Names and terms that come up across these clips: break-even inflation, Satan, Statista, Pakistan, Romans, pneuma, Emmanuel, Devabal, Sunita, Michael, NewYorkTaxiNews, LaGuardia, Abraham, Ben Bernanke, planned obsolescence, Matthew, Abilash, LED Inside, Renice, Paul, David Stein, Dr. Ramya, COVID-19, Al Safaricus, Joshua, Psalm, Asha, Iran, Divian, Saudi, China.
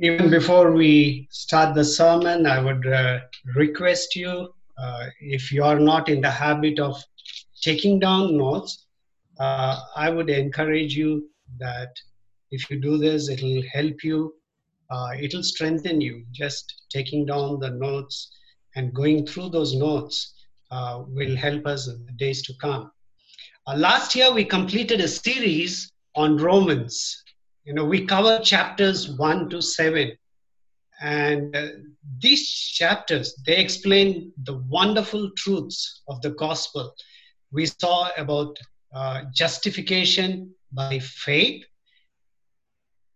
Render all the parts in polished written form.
Even before we start the sermon, I would request you, if you are not in the habit of taking down notes, I would encourage you that if you do this, it will help you, it will strengthen you. Just taking down the notes and going through those notes will help us in the days to come. Last year, we completed a series on Romans. You know, we cover chapters 1 to 7. And these chapters, they explain the wonderful truths of the gospel. We saw about justification by faith,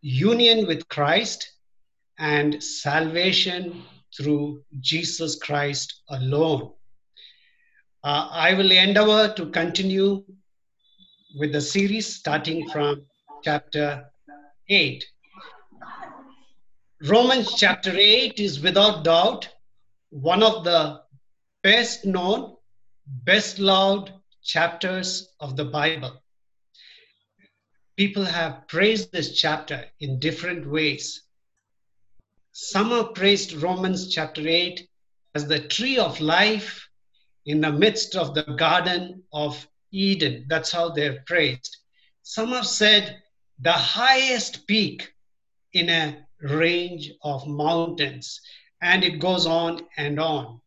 union with Christ, and salvation through Jesus Christ alone. I will endeavor to continue with the series starting from chapter 8. Romans chapter 8 is without doubt one of the best known, best loved chapters of the Bible. People have praised this chapter in different ways. Some have praised Romans chapter 8 as the tree of life in the midst of the Garden of Eden. That's how they're praised. Some have said the highest peak in a range of mountains, and it goes on and on.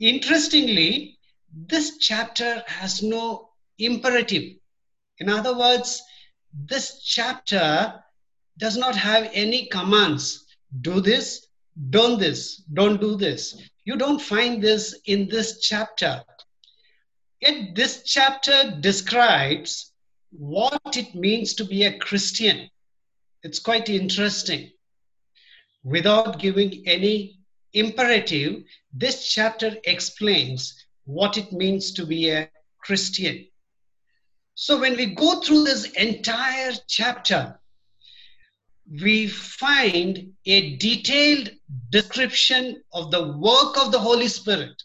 Interestingly, this chapter has no imperative. In other words, this chapter does not have any commands. Do this, don't this, don't do this. You don't find this in this chapter. Yet this chapter describes what it means to be a Christian. It's quite interesting. Without giving any imperative, this chapter explains what it means to be a Christian. So when we go through this entire chapter, we find a detailed description of the work of the Holy Spirit,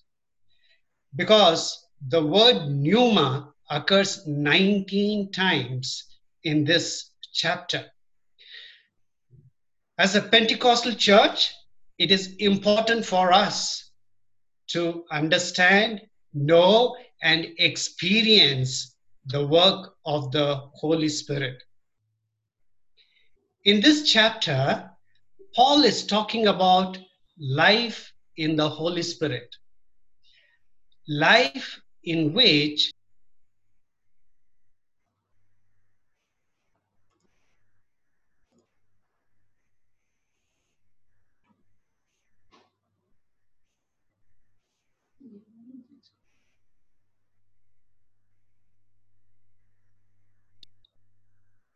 because the word pneuma occurs 19 times in this chapter. As a Pentecostal church, it is important for us to understand, know, and experience the work of the Holy Spirit. In this chapter, Paul is talking about life in the Holy Spirit, life in which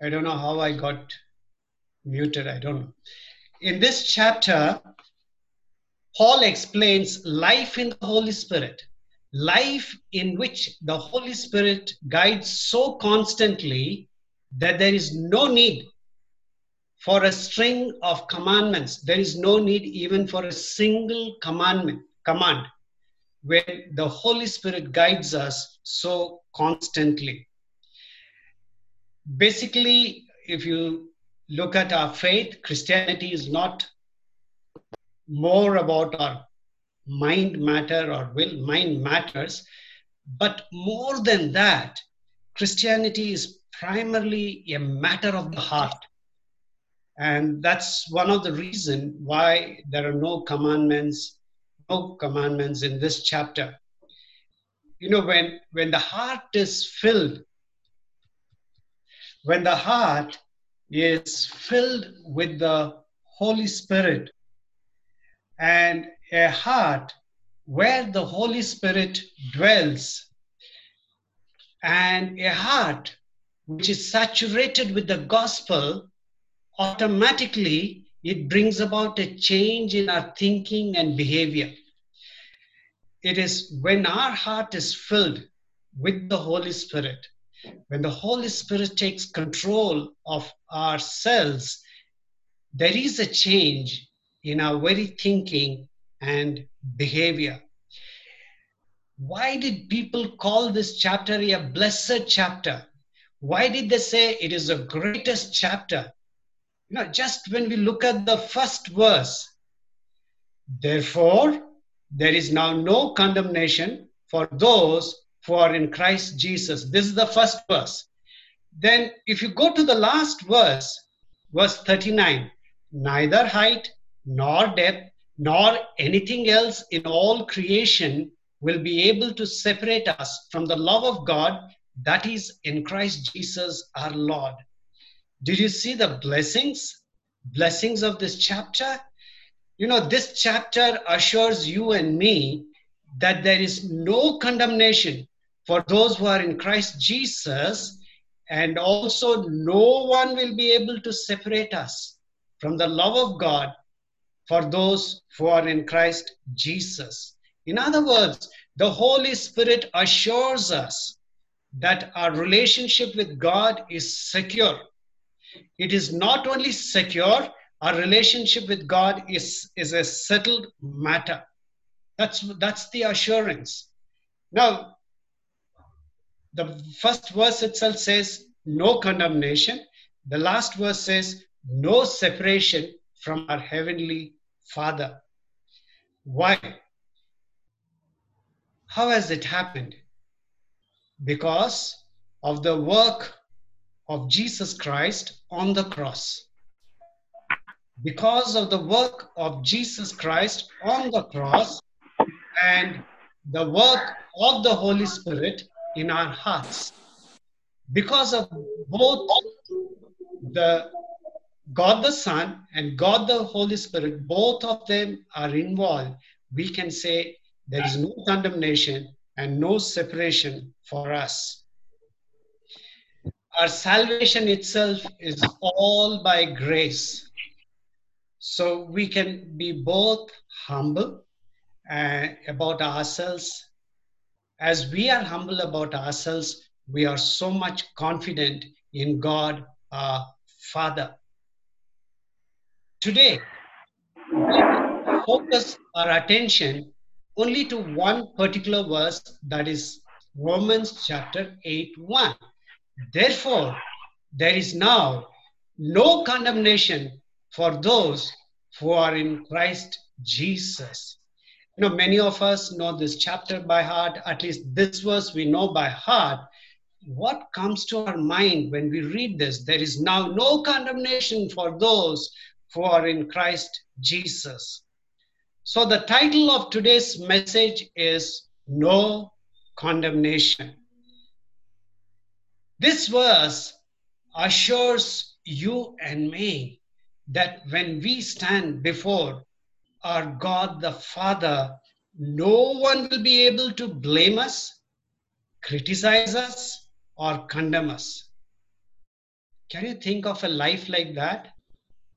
I don't know how I got muted, I don't know. In this chapter, Paul explains life in the Holy Spirit, life in which the Holy Spirit guides so constantly that there is no need for a string of commandments. There is no need even for a single command where the Holy Spirit guides us so constantly. Basically, if you look at our faith, Christianity is not more about our mind matter or will. Mind matters. But more than that, Christianity is primarily a matter of the heart. And that's one of the reasons why there are no commandments in this chapter. You know, when the heart is filled, when the heart is filled with the Holy Spirit, and a heart where the Holy Spirit dwells, and a heart which is saturated with the gospel, automatically it brings about a change in our thinking and behavior. It is when our heart is filled with the Holy Spirit, when the Holy Spirit takes control of ourselves, there is a change in our very thinking and behavior. Why did people call this chapter a blessed chapter? Why did they say it is the greatest chapter? You know, just when we look at the first verse, therefore, there is now no condemnation for those who are in Christ Jesus. This is the first verse. Then if you go to the last verse, verse 39, neither height nor depth nor anything else in all creation will be able to separate us from the love of God that is in Christ Jesus our Lord. Did you see the blessings of this chapter? You know, this chapter assures you and me that there is no condemnation for those who are in Christ Jesus, and also no one will be able to separate us from the love of God for those who are in Christ Jesus. In other words, the Holy Spirit assures us that our relationship with God is secure. It is not only secure, our relationship with God is a settled matter. That's the assurance. Now, the first verse itself says no condemnation. The last verse says no separation from our Heavenly Father. Why? How has it happened? Because of the work of Jesus Christ on the cross. Because of the work of Jesus Christ on the cross and the work of the Holy Spirit in our hearts. Because of both the God the Son and God the Holy Spirit, both of them are involved, we can say there is no condemnation and no separation for us. Our salvation itself is all by grace. So we can be both humble about ourselves. As we are humble about ourselves, we are so much confident in God, our Father. Today, we focus our attention only to one particular verse, that is Romans chapter 8:1. Therefore, there is now no condemnation for those who are in Christ Jesus. You know, many of us know this chapter by heart, at least this verse we know by heart. What comes to our mind when we read this? There is now no condemnation for those who are in Christ Jesus. So the title of today's message is No Condemnation. This verse assures you and me that when we stand before our God the Father, no one will be able to blame us, criticize us, or condemn us. Can you think of a life like that?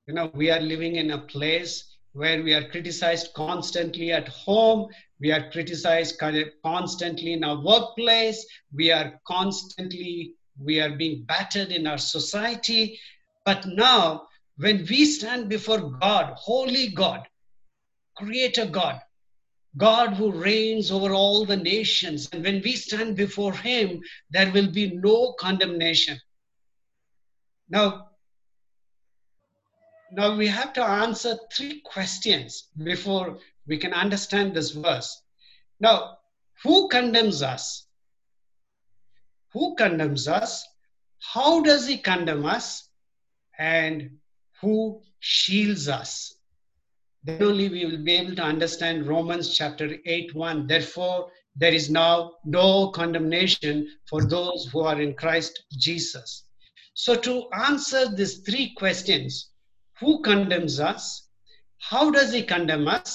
You know, we are living in a place where we are criticized constantly at home, we are criticized constantly in our workplace, we are being battered in our society. But now, when we stand before God, holy God, creator God, God who reigns over all the nations, and when we stand before him, there will be no condemnation. Now we have to answer three questions before we can understand this verse. Now, who condemns us? Who condemns us? How does he condemn us? And who shields us? Then only we will be able to understand Romans chapter 8:1. Therefore, there is now no condemnation for those who are in Christ Jesus. So to answer these three questions, who condemns us? How does he condemn us?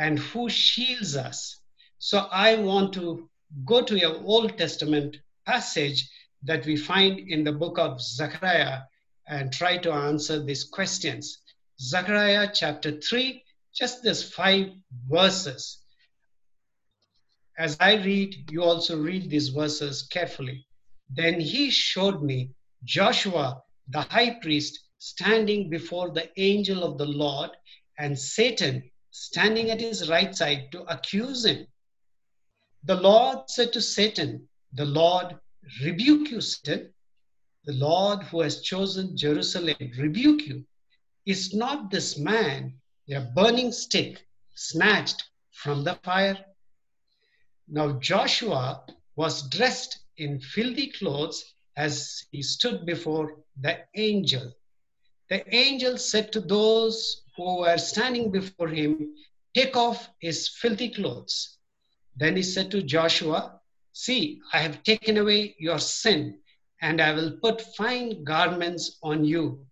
And who shields us? So I want to go to an Old Testament passage that we find in the book of Zechariah and try to answer these questions. Zechariah chapter 3, just this 5 verses. As I read, you also read these verses carefully. Then he showed me Joshua, the high priest, standing before the angel of the Lord, and Satan standing at his right side to accuse him. The Lord said to Satan, the Lord rebuke you, Satan. The Lord who has chosen Jerusalem rebuke you. Is not this man a burning stick snatched from the fire? Now Joshua was dressed in filthy clothes as he stood before the angel. The angel said to those who were standing before him, "Take off his filthy clothes." Then he said to Joshua, "See, I have taken away your sin, and I will put fine garments on you."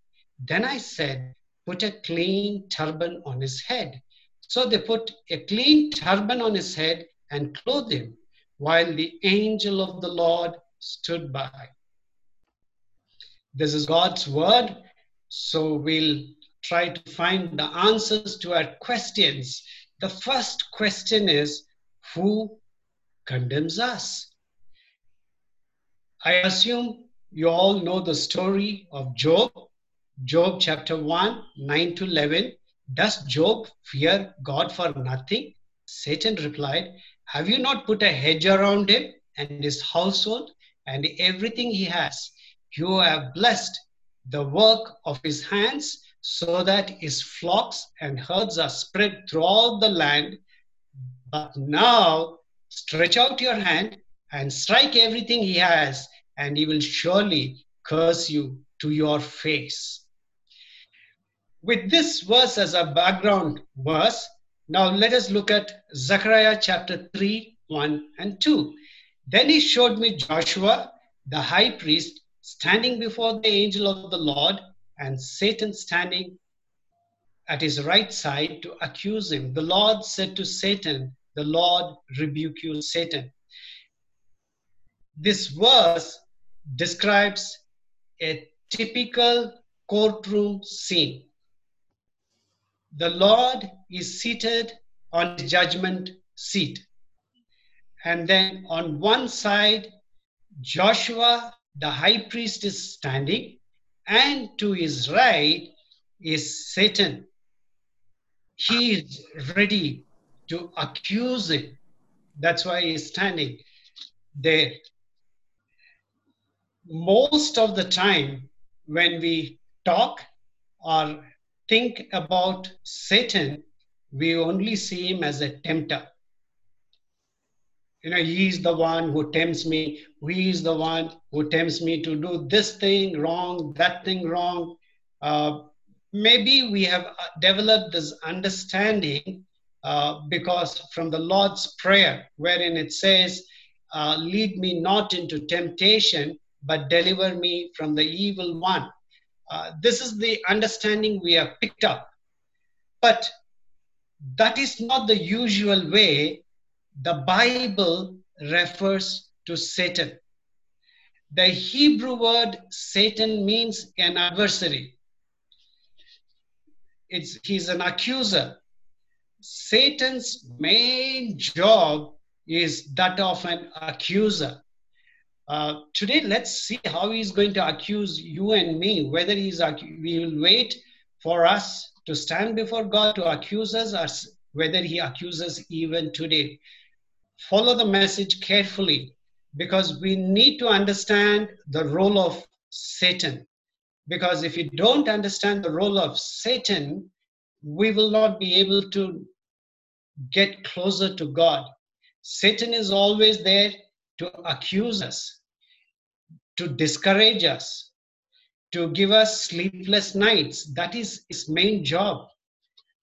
Then I said, "Put a clean turban on his head." So they put a clean turban on his head and clothed him, while the angel of the Lord stood by. This is God's word. So we'll try to find the answers to our questions. The first question is, who condemns us? I assume you all know the story of Job. Job chapter 1, 9 to 11. Does Job fear God for nothing? Satan replied, "Have you not put a hedge around him and his household and everything he has? You have blessed the work of his hands, so that his flocks and herds are spread throughout the land. But now stretch out your hand and strike everything he has, and he will surely curse you to your face." With this verse as a background verse, now let us look at Zechariah chapter 3, 1 and 2. Then he showed me Joshua, the high priest, standing before the angel of the Lord, and Satan standing at his right side to accuse him. The Lord said to Satan, "The Lord rebuke you, Satan." This verse describes a typical courtroom scene. The Lord is seated on the judgment seat. And then on one side, Joshua, the high priest, is standing, and to his right is Satan. He is ready to accuse him. That's why he is standing there. Most of the time when we talk or think about Satan, we only see him as a tempter. You know, he is the one who tempts me. He is the one who tempts me to do this thing wrong, that thing wrong. Maybe we have developed this understanding because from the Lord's Prayer, wherein it says, "Lead me not into temptation, but deliver me from the evil one." This is the understanding we have picked up. But that is not the usual way the Bible refers to Satan. The Hebrew word Satan means an adversary. He's an accuser. Satan's main job is that of an accuser. Today, let's see how he's going to accuse you and me, whether we will wait for us to stand before God to accuse us, or whether he accuses even today. Follow the message carefully, because we need to understand the role of Satan. Because if you don't understand the role of Satan, we will not be able to get closer to God. Satan is always there to accuse us, to discourage us, to give us sleepless nights. That is his main job.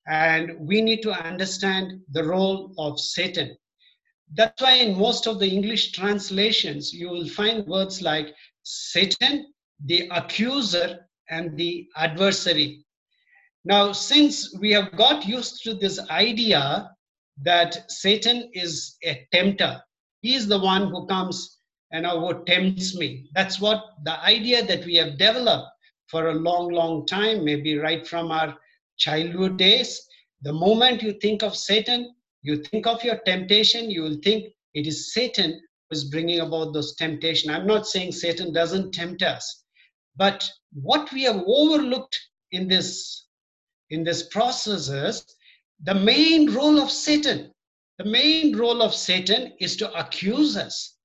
And we need to understand the role of Satan. That's why in most of the English translations, you will find words like Satan, the accuser, and the adversary. Now, since we have got used to this idea that Satan is a tempter, he is the one who comes and who tempts me. That's what the idea that we have developed for a long, long time, maybe right from our childhood days. The moment you think of Satan, you think of your temptation, you will think it is Satan who is bringing about those temptations. I'm not saying Satan doesn't tempt us. But what we have overlooked in this process is the main role of Satan. The main role of Satan is to accuse us.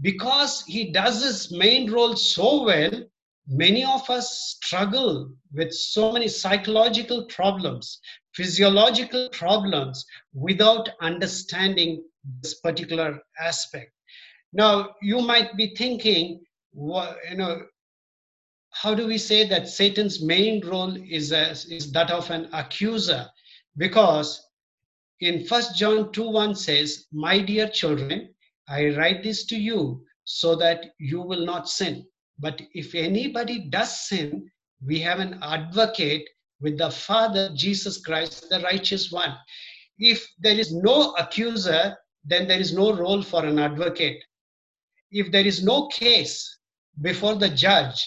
Because he does his main role so well, Many of us struggle with so many psychological problems, physiological problems, without understanding this particular aspect. Now, you might be thinking, you know, how do we say that Satan's main role is that of an accuser? Because in 1 John 2:1 says, "My dear children, I write this to you so that you will not sin. But if anybody does sin, we have an advocate with the Father, Jesus Christ, the righteous one." If there is no accuser, then there is no role for an advocate. If there is no case before the judge,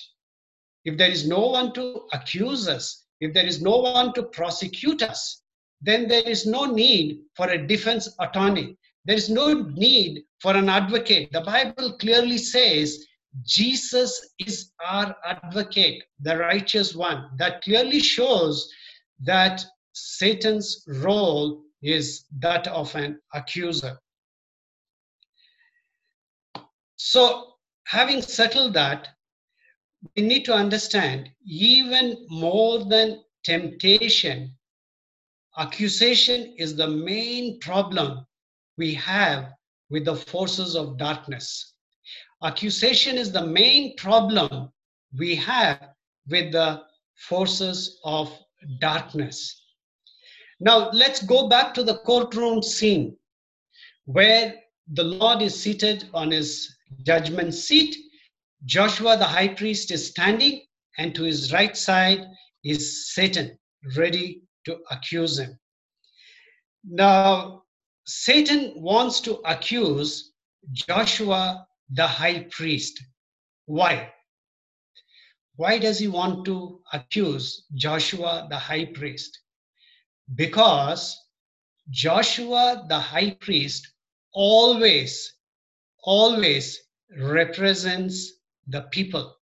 if there is no one to accuse us, if there is no one to prosecute us, then there is no need for a defense attorney. There is no need for an advocate. The Bible clearly says Jesus is our advocate, the righteous one. That clearly shows that Satan's role is that of an accuser. So, having settled that, we need to understand even more than temptation, accusation is the main problem we have with the forces of darkness. Accusation is the main problem we have with the forces of darkness. Now, let's go back to the courtroom scene where the Lord is seated on his judgment seat. Joshua the high priest is standing, and to his right side is Satan, ready to accuse him. Now, Satan wants to accuse Joshua the high priest. Why? Why does he want to accuse Joshua the high priest? Because Joshua the high priest always represents the people.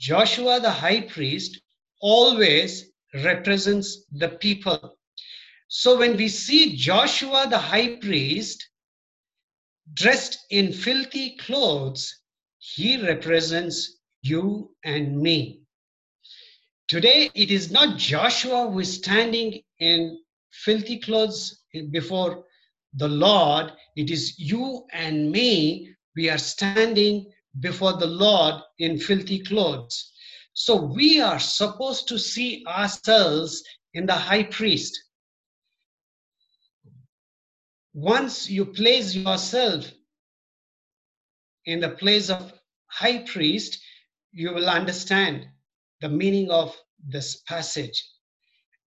Joshua the high priest always represents the people. So when we see Joshua the high priest dressed in filthy clothes, he represents you and me. Today, it is not Joshua who is standing in filthy clothes before the Lord. It is you and me. We are standing before the Lord in filthy clothes. So we are supposed to see ourselves in the high priest. Once you place yourself in the place of high priest, you will understand the meaning of this passage.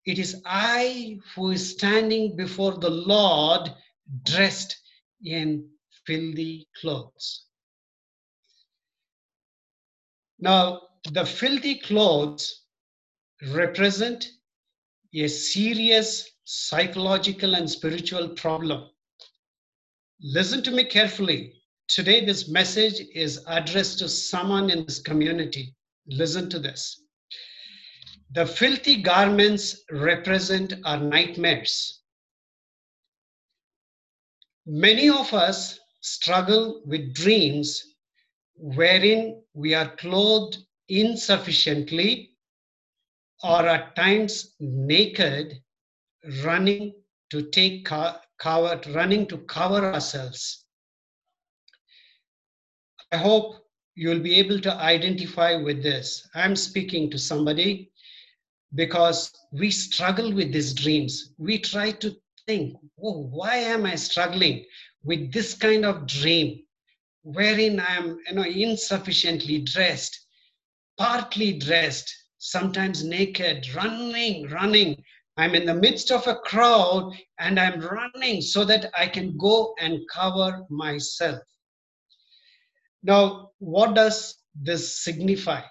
It is I who is standing before the Lord dressed in filthy clothes. Now, the filthy clothes represent a serious psychological and spiritual problem. Listen to me carefully. Today, this message is addressed to someone in this community. Listen to this. The filthy garments represent our nightmares. Many of us struggle with dreams wherein we are clothed insufficiently or at times naked, running to take cover, running to cover ourselves. I hope you'll be able to identify with this. I'm speaking to somebody because we struggle with these dreams. We try to think, oh, why am I struggling with this kind of dream wherein I'm insufficiently dressed, partly dressed, sometimes naked, running. I'm in the midst of a crowd and I'm running so that I can go and cover myself. Now, what does this signify?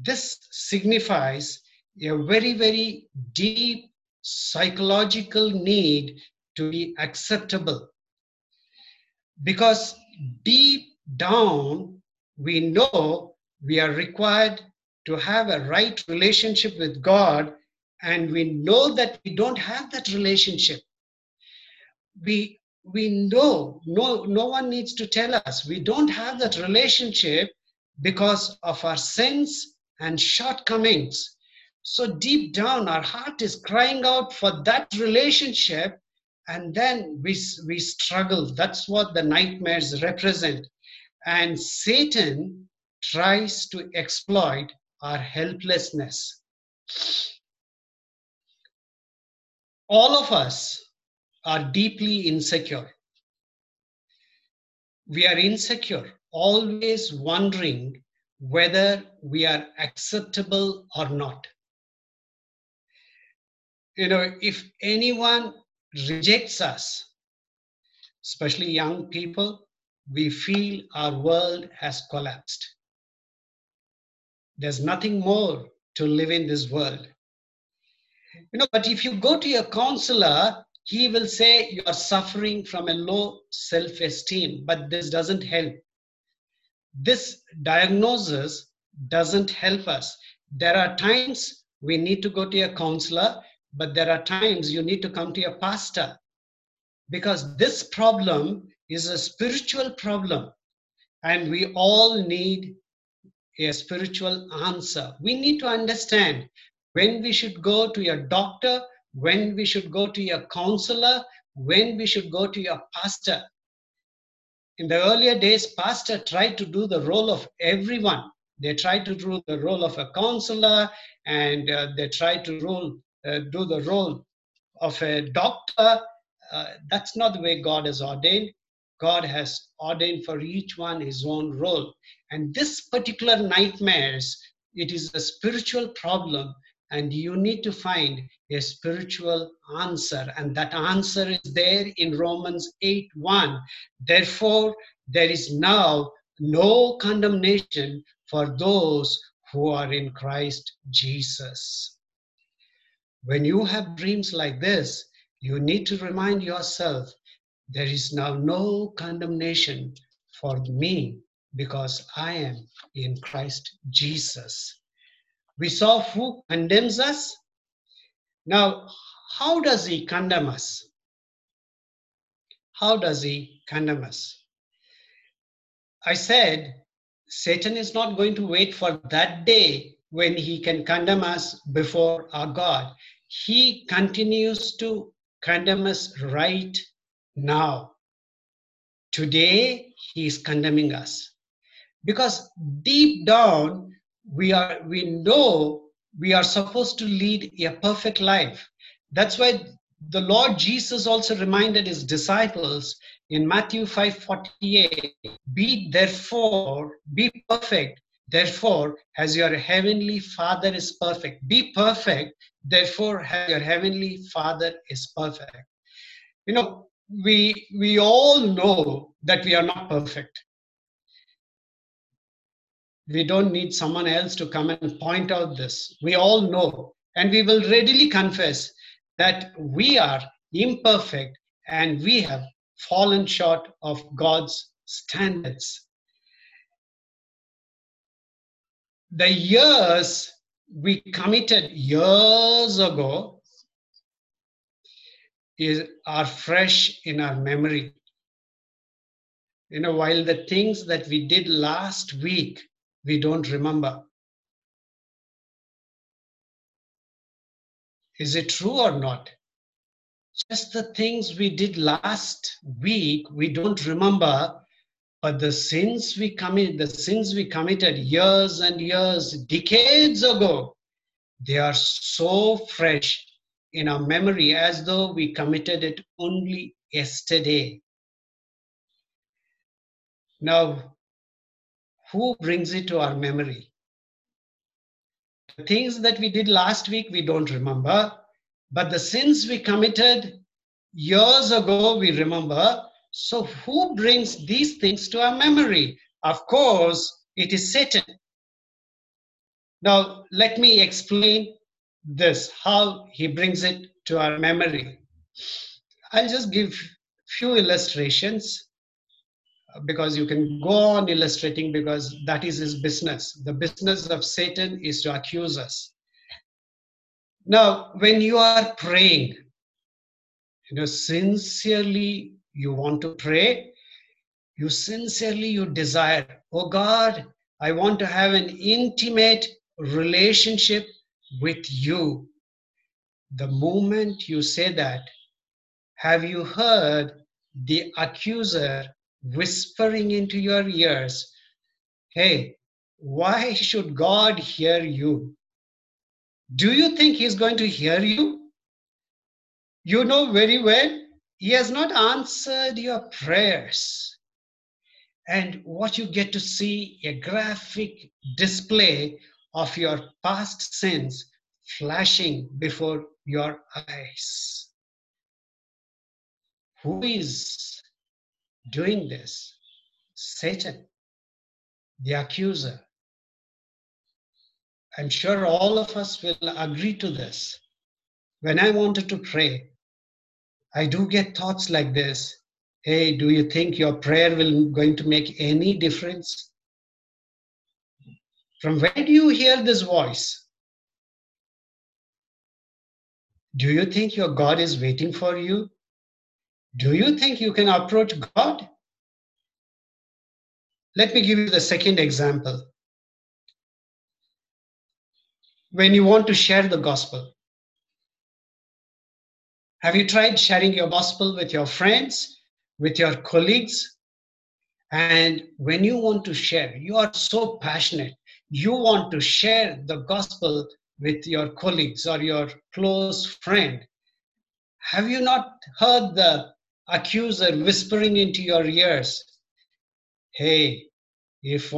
This signifies a very, very deep psychological need to be acceptable. Because deep down, we know we are required to have a right relationship with God, and we know that we don't have that relationship. We know, no one needs to tell us, we don't have that relationship, because of our sins and shortcomings. So deep down, our heart is crying out for that relationship, and then we struggle. That's what the nightmares represent. And Satan tries to exploit our helplessness. All of us are deeply insecure. We are insecure, always wondering whether we are acceptable or not. You know, if anyone rejects us, especially young people, we feel our world has collapsed. There's nothing more to live in this world. You know, but if you go to your counselor, he will say you are suffering from a low self-esteem, but this doesn't help. This diagnosis doesn't help us. There are times we need to go to a counselor, but there are times you need to come to your pastor, because this problem is a spiritual problem, and we all need a spiritual answer. We need to understand when we should go to your doctor, when we should go to your counselor, when we should go to your pastor. In the earlier days, pastor tried to do the role of everyone. They tried to do the role of a counselor, and they tried to do the role of a doctor. That's not the way God has ordained. God has ordained for each one his own role. And this particular nightmares, it is a spiritual problem, and you need to find a spiritual answer. And that answer is there in Romans 8:1. Therefore, there is now no condemnation for those who are in Christ Jesus. When you have dreams like this, you need to remind yourself, there is now no condemnation for me because I am in Christ Jesus. We saw who condemns us. Now, how does he condemn us? How does he condemn us? I said, Satan is not going to wait for that day when he can condemn us before our God. He continues to condemn us right now. Today, he is condemning us. Because deep down, we know we are supposed to lead a perfect life. That's why the Lord Jesus also reminded his disciples in Matthew 5:48, be perfect, therefore, as your heavenly Father is perfect. Be perfect, therefore, as your heavenly Father is perfect. You know, we all know that we are not perfect. We don't need someone else to come and point out this. We all know, and we will readily confess that we are imperfect and we have fallen short of God's standards. The years we committed years ago are fresh in our memory. You know, while the things that we did last week, we don't remember. Is it true or not? Just the things we did last week, we don't remember, but the sins we committed, years and years, decades ago, they are so fresh in our memory as though we committed it only yesterday. Now, who brings it to our memory? The things that we did last week, we don't remember. But the sins we committed years ago, we remember. So who brings these things to our memory? Of course, it is Satan. Now, let me explain this, how he brings it to our memory. I'll just give few illustrations, because you can go on illustrating, because that is his business. The business of Satan is to accuse us. Now, when you are praying, you know, sincerely you want to pray, you desire, oh God, I want to have an intimate relationship with you. The moment you say that, have you heard the accuser whispering into your ears, hey, why should God hear you? Do you think he's going to hear you? You know very well, he has not answered your prayers. And what you get to see, a graphic display of your past sins flashing before your eyes. Who is doing this? Satan, the accuser. I'm sure all of us will agree to this. When I wanted to pray, I do get thoughts like this. Hey, do you think your prayer will going to make any difference? From where do you hear this voice? Do you think your God is waiting for you? Do you think you can approach God? Let me give you the second example. When you want to share the gospel, have you tried sharing your gospel with your friends, with your colleagues? And when you want to share, you are so passionate. You want to share the gospel with your colleagues or your close friend. Have you not heard the accuser whispering into your ears, hey, if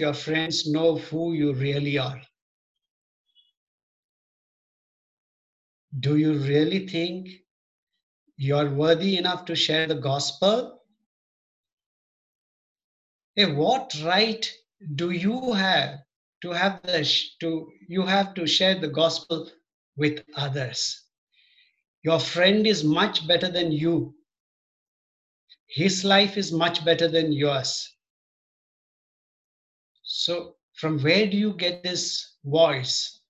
your friends know who you really are. Do you really think you're worthy enough to share the gospel? Hey, what right do you have to share the gospel with others? Your friend is much better than you. His life is much better than yours. So from where do you get this voice?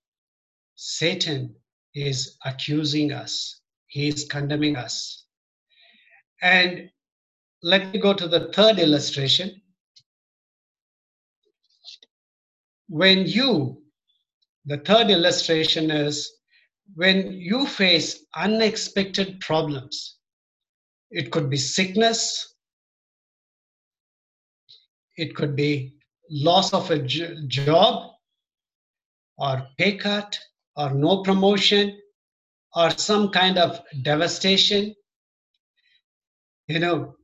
Satan is accusing us. He is condemning us. And let me go to the third illustration. The third illustration is when you face unexpected problems. It could be sickness, it could be loss of a job, or pay cut, or no promotion, or some kind of devastation. You know,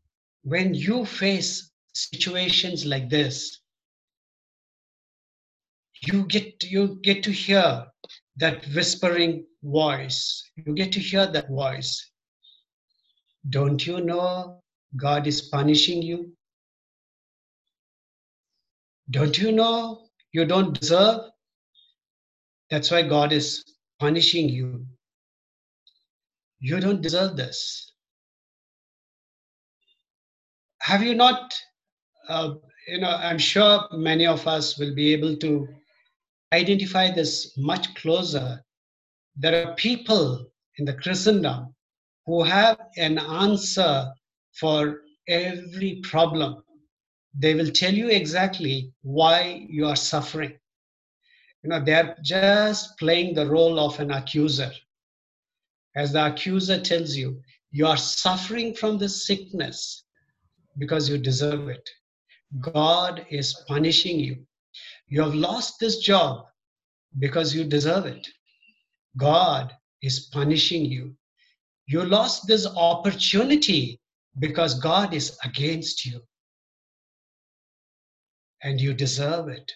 when you face situations like this, you get to hear that whispering voice. You get to hear that voice. Don't you know God is punishing you? Don't you know you don't deserve? That's why God is punishing you. You don't deserve this. Have you not, I'm sure many of us will be able to identify this much closer. There are people in the Christendom who have an answer for every problem. They will tell you exactly why you are suffering. You know, they are just playing the role of an accuser. As the accuser tells you, you are suffering from this sickness because you deserve it. God is punishing you. You have lost this job because you deserve it. God is punishing you. You lost this opportunity because God is against you. And you deserve it.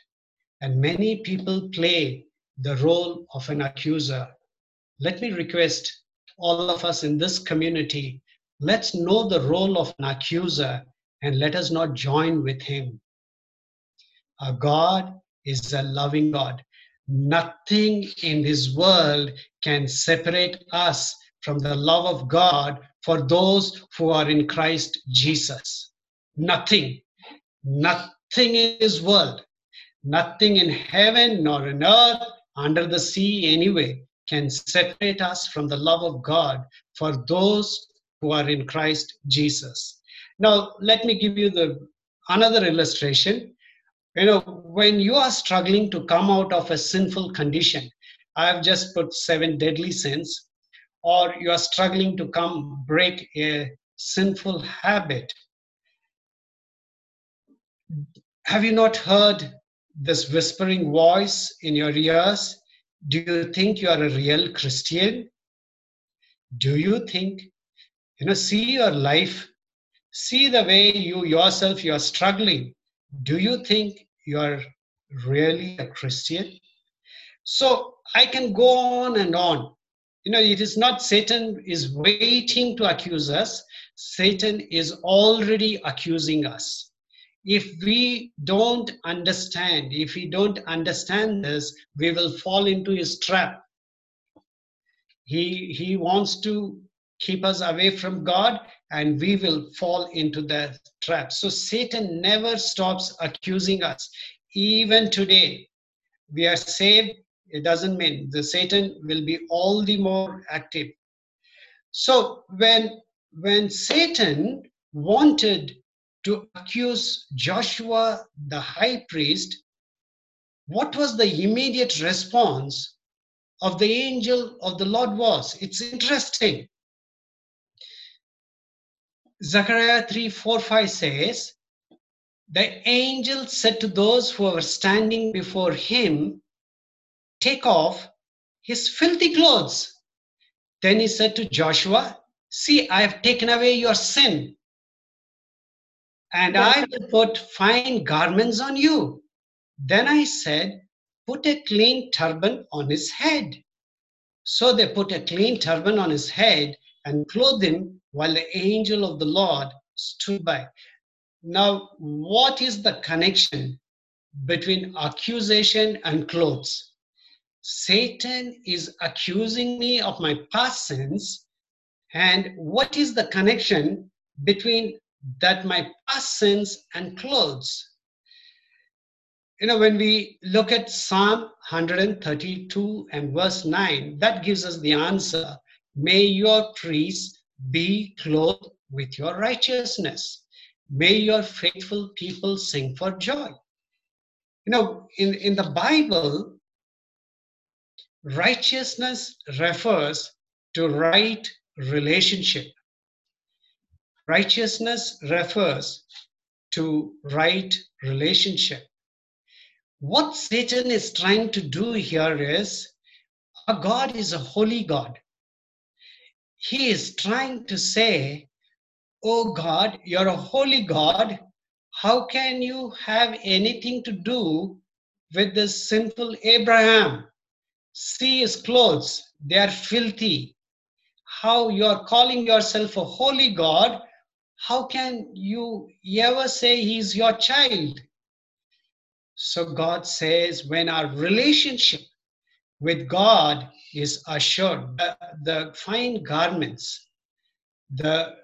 And many people play the role of an accuser. Let me request all of us in this community, let's know the role of an accuser and let us not join with him. Our God is a loving God. Nothing in this world can separate us from the love of God for those who are in Christ Jesus. Nothing. Nothing in this world. Nothing in heaven nor in earth, under the sea anyway, can separate us from the love of God for those who are in Christ Jesus. Now, let me give you another illustration You know, when you are struggling to come out of a sinful condition, I have just put 7 deadly sins, or you are struggling to break a sinful habit. Have you not heard this whispering voice in your ears? Do you think you are a real Christian? Do you think, you know, see your life, see the way you yourself, you are struggling. Do you think you are really a Christian? So I can go on and on. You know, it is not Satan is waiting to accuse us. Satan is already accusing us. If we don't understand, this, we will fall into his trap. He wants to keep us away from God, and we will fall into the trap. So Satan never stops accusing us. Even today, we are saved. It doesn't mean the Satan will be all the more active. So when Satan wanted to accuse Joshua, the high priest, what was the immediate response of the angel of the Lord was? It's interesting. Zechariah 3:4-5 says, the angel said to those who were standing before him, take off his filthy clothes. Then he said to Joshua, see, I have taken away your sin, and I will put fine garments on you. Then I said, put a clean turban on his head. So they put a clean turban on his head and clothed him, while the angel of the Lord stood by. Now, what is the connection between accusation and clothes? Satan is accusing me of my past sins. And what is the connection between that, my past sins, and clothes? You know, when we look at Psalm 132 and verse 9, that gives us the answer. May your priests be clothed with your righteousness. May your faithful people sing for joy. You know, in the Bible, righteousness refers to right relationship. Righteousness refers to right relationship. What Satan is trying to do here is, our God is a holy God. He is trying to say, oh God, you're a holy God. How can you have anything to do with this sinful Abraham? See his clothes, they are filthy. How you are calling yourself a holy God, how can you ever say he's your child? So God says, when our relationship with God is assured, the fine garments, the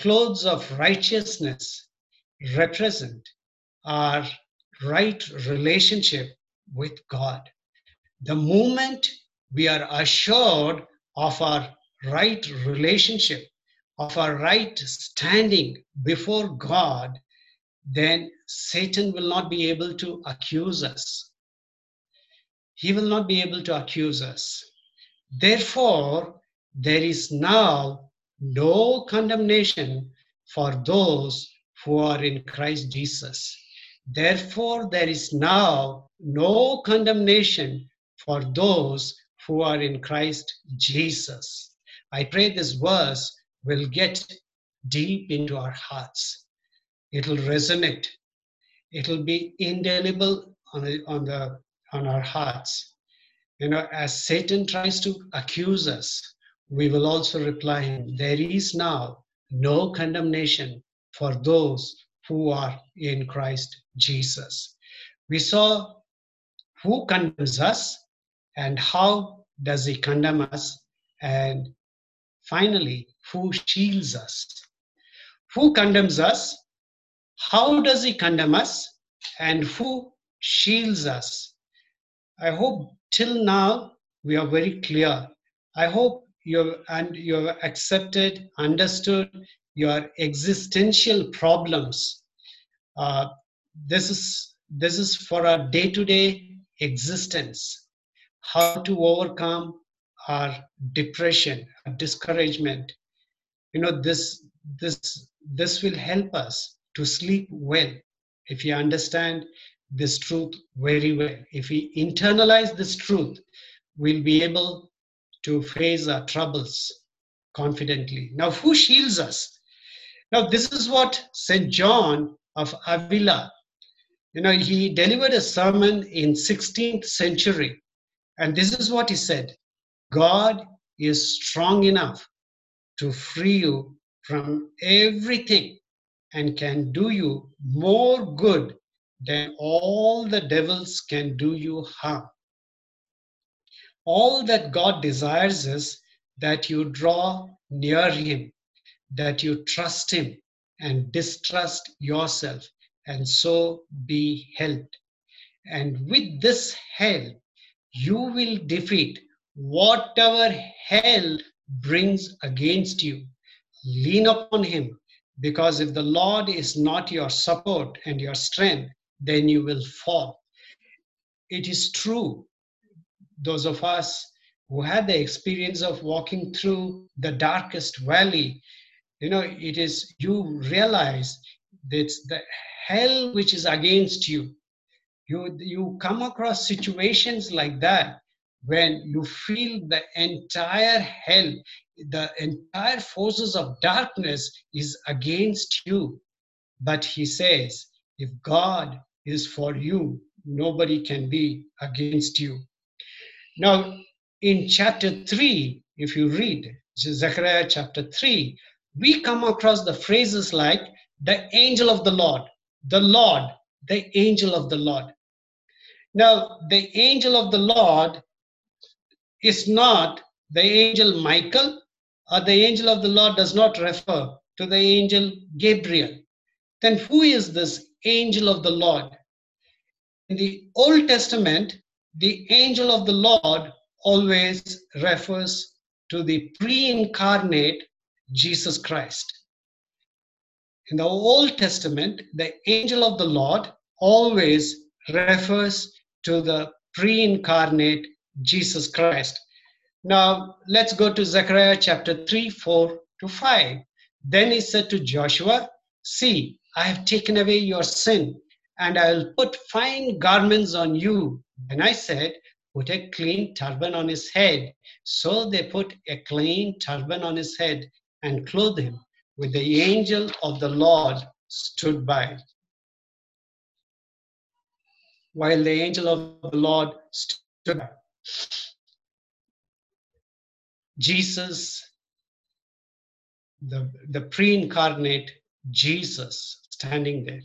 clothes of righteousness represent our right relationship with God. The moment we are assured of our right relationship, of our right standing before God, then Satan will not be able to accuse us. He will not be able to accuse us. Therefore, there is now no condemnation for those who are in Christ Jesus. Therefore, there is now no condemnation for those who are in Christ Jesus. I pray this verse will get deep into our hearts. It will resonate. It will be indelible on our hearts. You know, as Satan tries to accuse us, we will also reply him, there is now no condemnation for those who are in Christ Jesus. We saw who condemns us and how does he condemn us, and finally, who shields us. Who condemns us, how does he condemn us, and who shields us. I hope till now we are very clear. I hope you have accepted, understood your existential problems. this is for our day-to-day existence, how to overcome our depression, our discouragement. You know, this will help us to sleep well if you understand this truth very well. If we internalize this truth, we'll be able to face our troubles confidently. Now, who shields us? Now, this is what Saint John of Avila, you know, he delivered a sermon in 16th century. And this is what he said: God is strong enough to free you from everything and can do you more good than all the devils can do you harm. All that God desires is that you draw near him, that you trust him and distrust yourself, and so be helped. And with this help, you will defeat whatever hell brings against you. Lean upon him, because if the Lord is not your support and your strength, then you will fall. It is true, those of us who had the experience of walking through the darkest valley, you know, it is, you realize that's the hell which is against you. You come across situations like that when you feel the entire hell, the entire forces of darkness is against you. But he says, if God is for you, nobody can be against you. Now, in chapter 3, if you read Zechariah chapter 3, we come across the phrases like the angel of the Lord, the angel of the Lord. Now, the angel of the Lord is not the angel Michael, or the angel of the Lord does not refer to the angel Gabriel. Then who is this angel of the Lord? In the Old Testament, the angel of the Lord always refers to the pre-incarnate Jesus Christ. In the Old Testament, the angel of the Lord always refers to the pre-incarnate Jesus Christ. Now, let's go to Zechariah chapter 3, 4 to 5. Then he said to Joshua, "See, I have taken away your sin, and I will put fine garments on you." And I said, "Put a clean turban on his head." So they put a clean turban on his head and clothed him. With the angel of the Lord stood by. While the angel of the Lord stood by. Jesus, the pre-incarnate Jesus, standing there.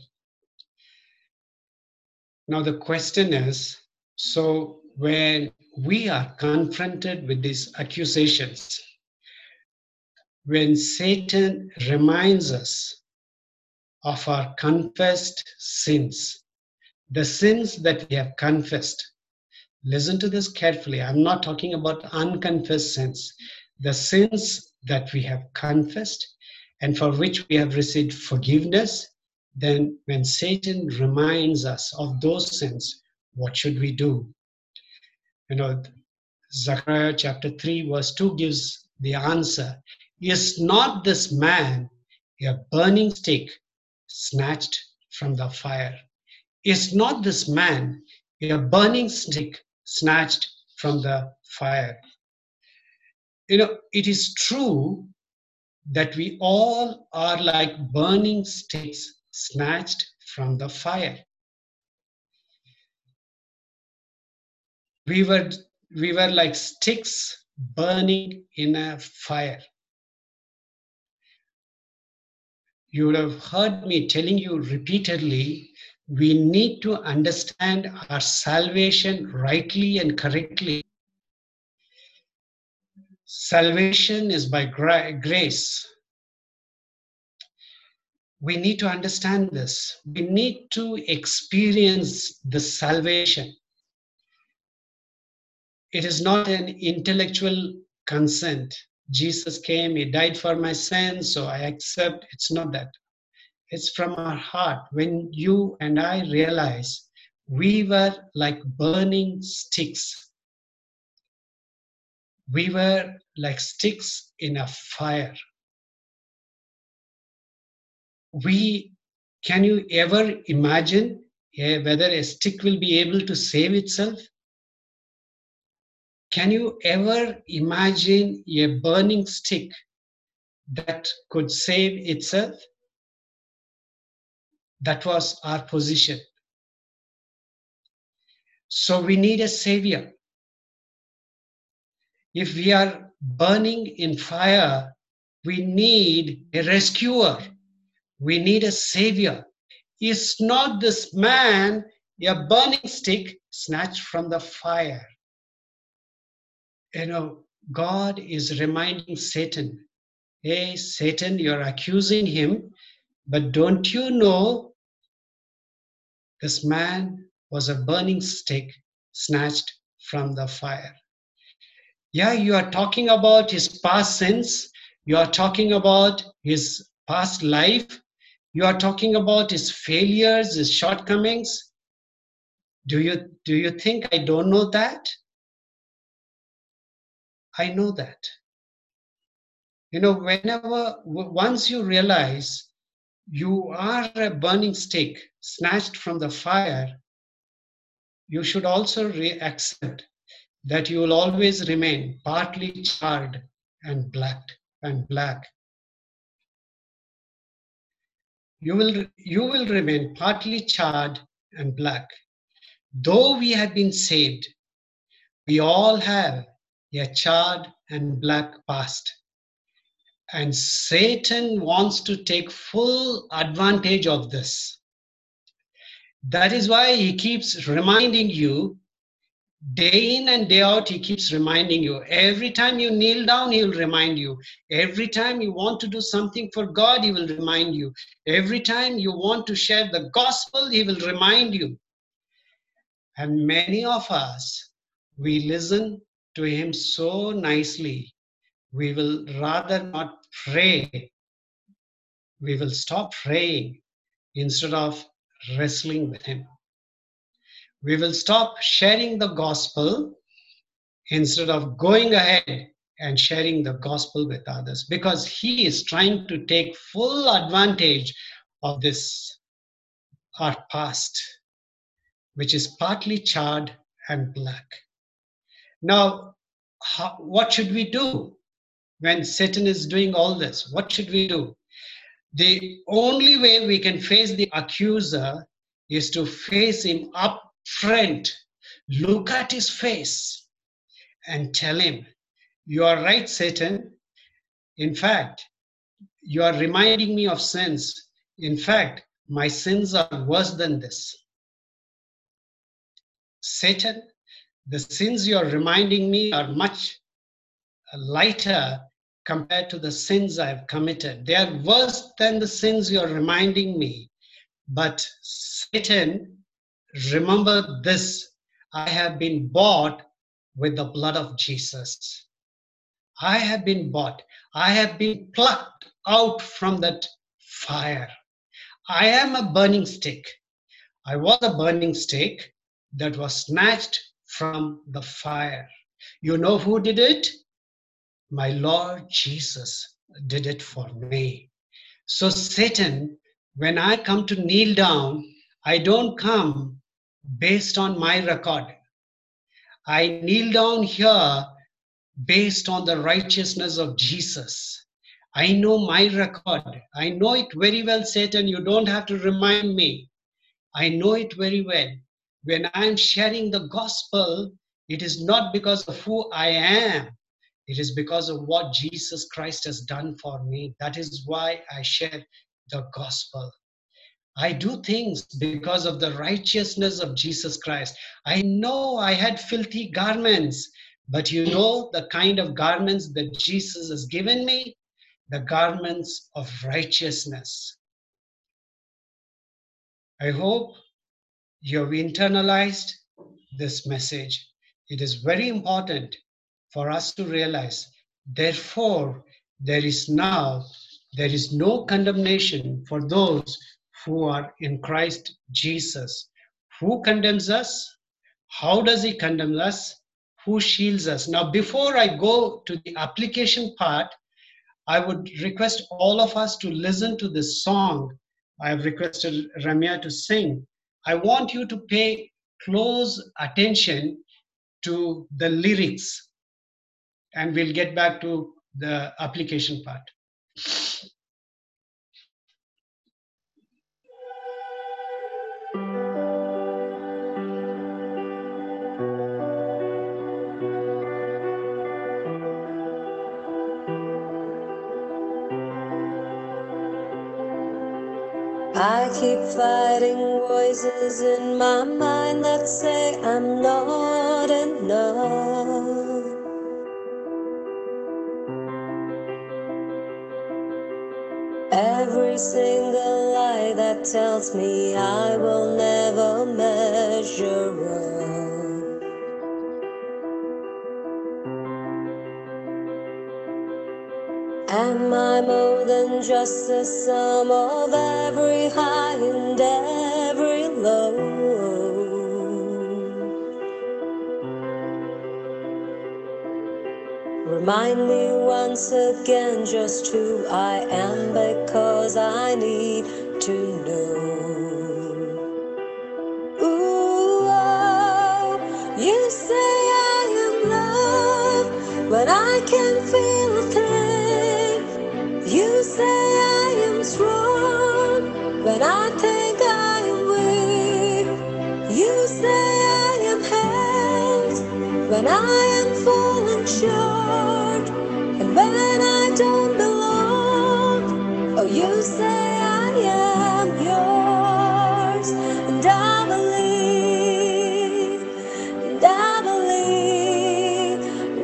Now the question is, so when we are confronted with these accusations, when Satan reminds us of our confessed sins, the sins that we have confessed, listen to this carefully. I'm not talking about unconfessed sins. The sins that we have confessed and for which we have received forgiveness, then when Satan reminds us of those sins, what should we do? You know, Zechariah chapter 3 verse 2 gives the answer. Is not this man a burning stick snatched from the fire? Is not this man a burning stick snatched from the fire? You know, it is true that we all are like burning sticks snatched from the fire. We were like sticks burning in a fire. You would have heard me telling you repeatedly, we need to understand our salvation rightly and correctly. Salvation is by grace. We need to understand this. We need to experience the salvation. It is not an intellectual consent. Jesus came, he died for my sins, so I accept. It's not that. It's from our heart. When you and I realize we were like burning sticks. We were like sticks in a fire. Can you ever imagine whether a stick will be able to save itself? Can you ever imagine a burning stick that could save itself? That was our position. So we need a savior. If we are burning in fire, we need a rescuer. We need a savior. Is not this man a burning stick snatched from the fire? You know, God is reminding Satan, hey, Satan, you're accusing him, but don't you know this man was a burning stick snatched from the fire? Yeah, you are talking about his past sins. You are talking about his past life. You are talking about his failures, his shortcomings. Do you think I don't know that? I know that. You know, once you realize you are a burning stick snatched from the fire, you should also accept that you will always remain partly charred and black. You will remain partly charred and black. Though we have been saved, we all have a charred and black past. And Satan wants to take full advantage of this. That is why he keeps reminding you, day in and day out, he keeps reminding you. Every time you kneel down, he will remind you. Every time you want to do something for God, he will remind you. Every time you want to share the gospel, he will remind you. And many of us, we listen to him so nicely. We will rather not pray. We will stop praying instead of wrestling with him. We will stop sharing the gospel instead of going ahead and sharing the gospel with others, because he is trying to take full advantage of this, our past, which is partly charred and black. Now, what should we do when Satan is doing all this? What should we do? The only way we can face the accuser is to face him up front, look at his face and tell him, you are right, Satan. In fact, you are reminding me of sins. In fact, my sins are worse than this. Satan, the sins you are reminding me are much lighter compared to the sins I have committed. They are worse than the sins you are reminding me. But Satan, remember this, I have been bought with the blood of Jesus. I have been bought. I have been plucked out from that fire. I am a burning stick. I was a burning stick that was snatched from the fire. You know who did it? My Lord Jesus did it for me. So Satan, when I come to kneel down, I don't come based on my record. I kneel down here based on the righteousness of Jesus. I know my record. I know it very well, Satan. You don't have to remind me. I know it very well. When I'm sharing the gospel, it is not because of who I am. It is because of what Jesus Christ has done for me. That is why I share the gospel. I do things because of the righteousness of Jesus Christ. I know I had filthy garments, but you know the kind of garments that Jesus has given me? The garments of righteousness. I hope you have internalized this message. It is very important for us to realize, therefore, there is now There is no condemnation for those who are in Christ Jesus. Who condemns us? How does he condemn us? Who shields us? Now, before I go to the application part, I would request all of us to listen to this song. I have requested Ramya to sing. I want you to pay close attention to the lyrics, and we'll get back to the application part. I keep fighting voices in my mind that say I'm not enough. Every single lie that tells me I will never measure up. Am I more than just the sum of every high and every low? Remind me once again just who I am, because I need to know. Ooh, oh, you say I am loved, but I can't feel a thing. You say I am strong, but I think I am weak. You say I am held, but I am falling short. When I don't belong, oh, you say I am yours, and I believe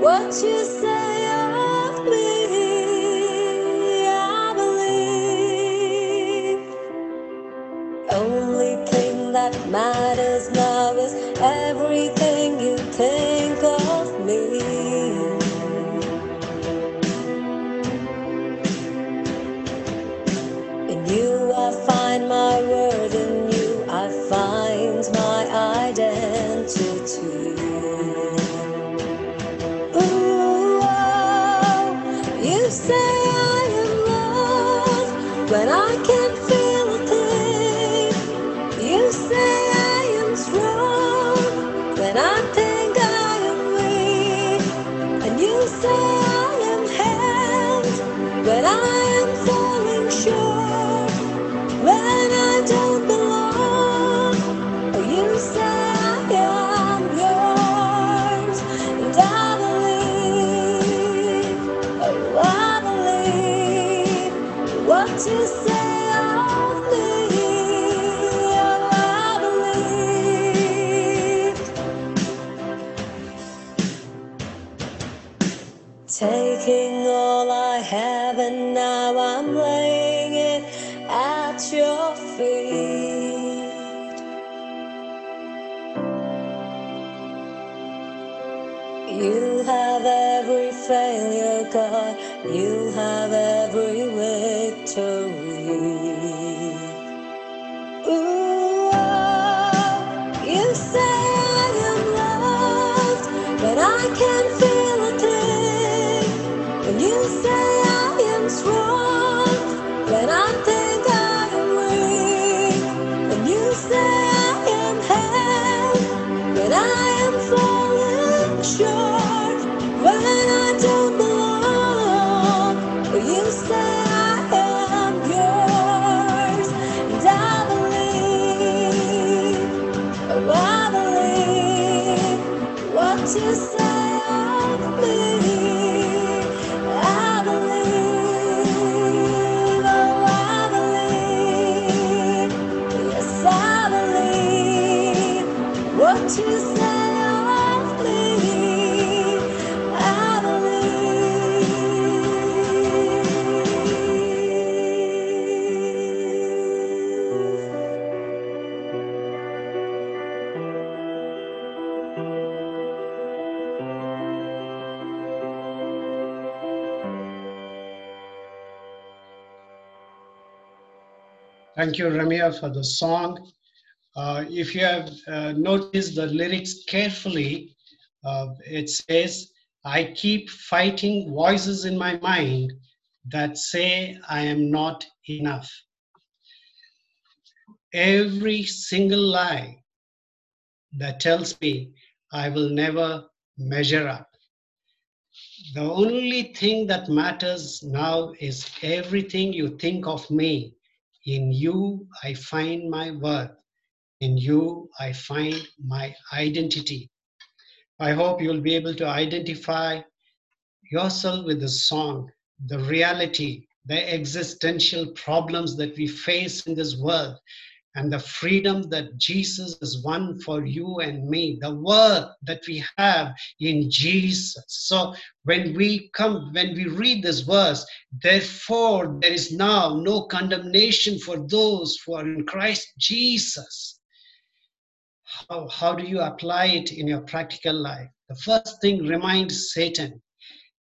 what you say of me, I believe. Only thing that matters now is everything you think of me. Taking all I have, and now I'm laying it at your feet. You have every failure, God. You have every victory. Ooh, oh, you say I am loved, but I can't feel. Thank you, Ramya, for the song. If you have noticed the lyrics carefully, it says, I keep fighting voices in my mind that say I am not enough. Every single lie that tells me I will never measure up. The only thing that matters now is everything you think of me. In you, I find my worth. In you, I find my identity. I hope you'll be able to identify yourself with the song, the reality, the existential problems that we face in this world, and the freedom that Jesus has won for you and me, the worth that we have in Jesus. So when we read this verse, therefore there is now no condemnation for those who are in Christ Jesus. How do you apply it in your practical life? The first thing, remind Satan.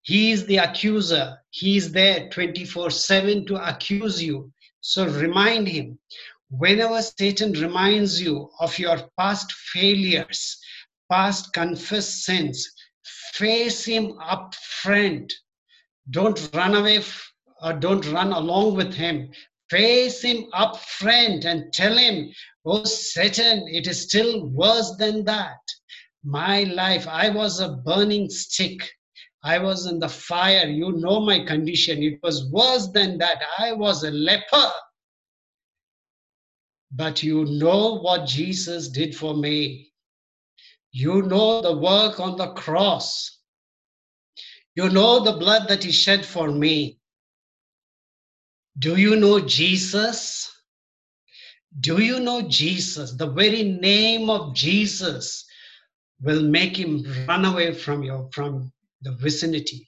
He is the accuser. He is there 24/7 to accuse you. So remind him. Whenever Satan reminds you of your past failures, past confessed sins, face him up front. Don't run away or don't run along with him. Face him up front and tell him, oh Satan, it is still worse than that. My life, I was a burning stick. I was in the fire. You know my condition. It was worse than that. I was a leper. But you know what Jesus did for me. You know the work on the cross. You know the blood that he shed for me. Do you know Jesus? Do you know Jesus? The very name of Jesus will make him run away from the vicinity.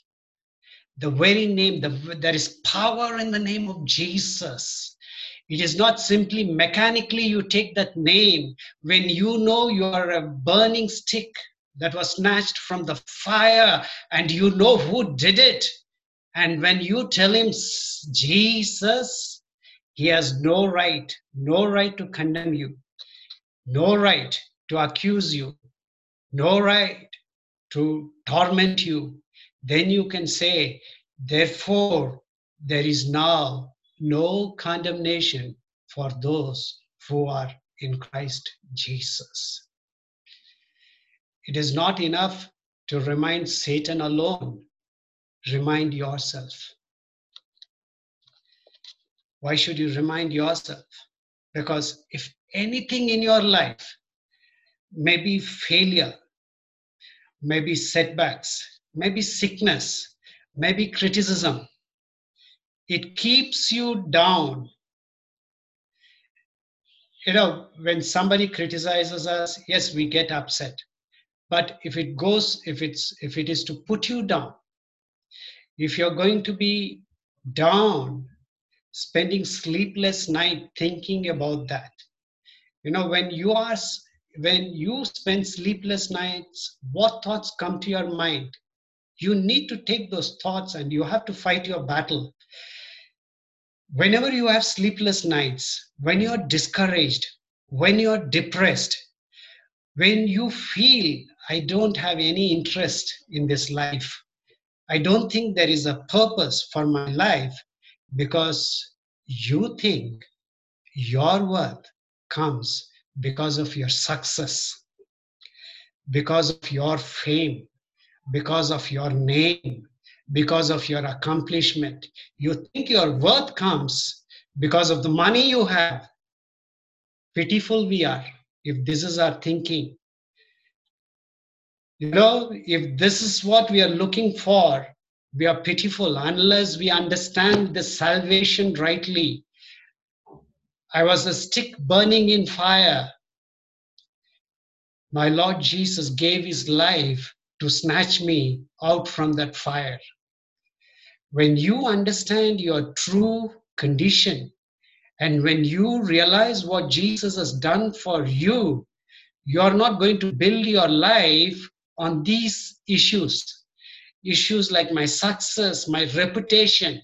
The very name, there is power in the name of Jesus. It is not simply mechanically you take that name when you know you are a burning stick that was snatched from the fire and you know who did it. And when you tell him Jesus, he has no right to condemn you, no right to accuse you, no right to torment you. Then you can say, therefore, there is now no condemnation for those who are in Christ Jesus. It is not enough to remind Satan alone. Remind yourself. Why should you remind yourself? Because if anything in your life, maybe failure, maybe setbacks, maybe sickness, maybe criticism, it keeps you down. You know, when somebody criticizes us, yes, we get upset. But if it is to put you down, if you're going to be down, spending sleepless night thinking about that, you know, when you spend sleepless nights, what thoughts come to your mind? You need to take those thoughts and you have to fight your battle. Whenever you have sleepless nights, when you're discouraged, when you're depressed, when you feel, I don't have any interest in this life, I don't think there is a purpose for my life, because you think your worth comes because of your success, because of your fame, because of your name, because of your accomplishment. You think your worth comes because of the money you have. Pitiful we are if this is our thinking. You know, if this is what we are looking for, we are pitiful unless we understand the salvation rightly. I was a stick burning in fire. My Lord Jesus gave his life to snatch me out from that fire. When you understand your true condition, and when you realize what Jesus has done for you, you are not going to build your life on these issues. Issues like my success, my reputation.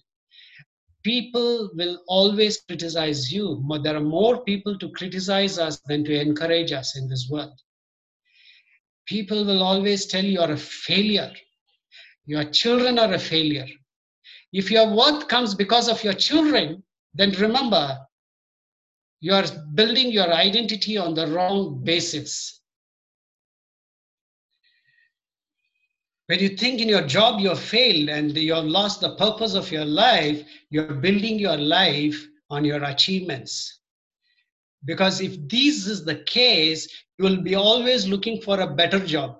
people will always criticize you. There are more people to criticize us than to encourage us in this world. People will always tell you are a failure. Your children are a failure. If your worth comes because of your children, then remember, you are building your identity on the wrong basis. When you think in your job you have failed and you have lost the purpose of your life, you are building your life on your achievements. Because if this is the case, you will be always looking for a better job.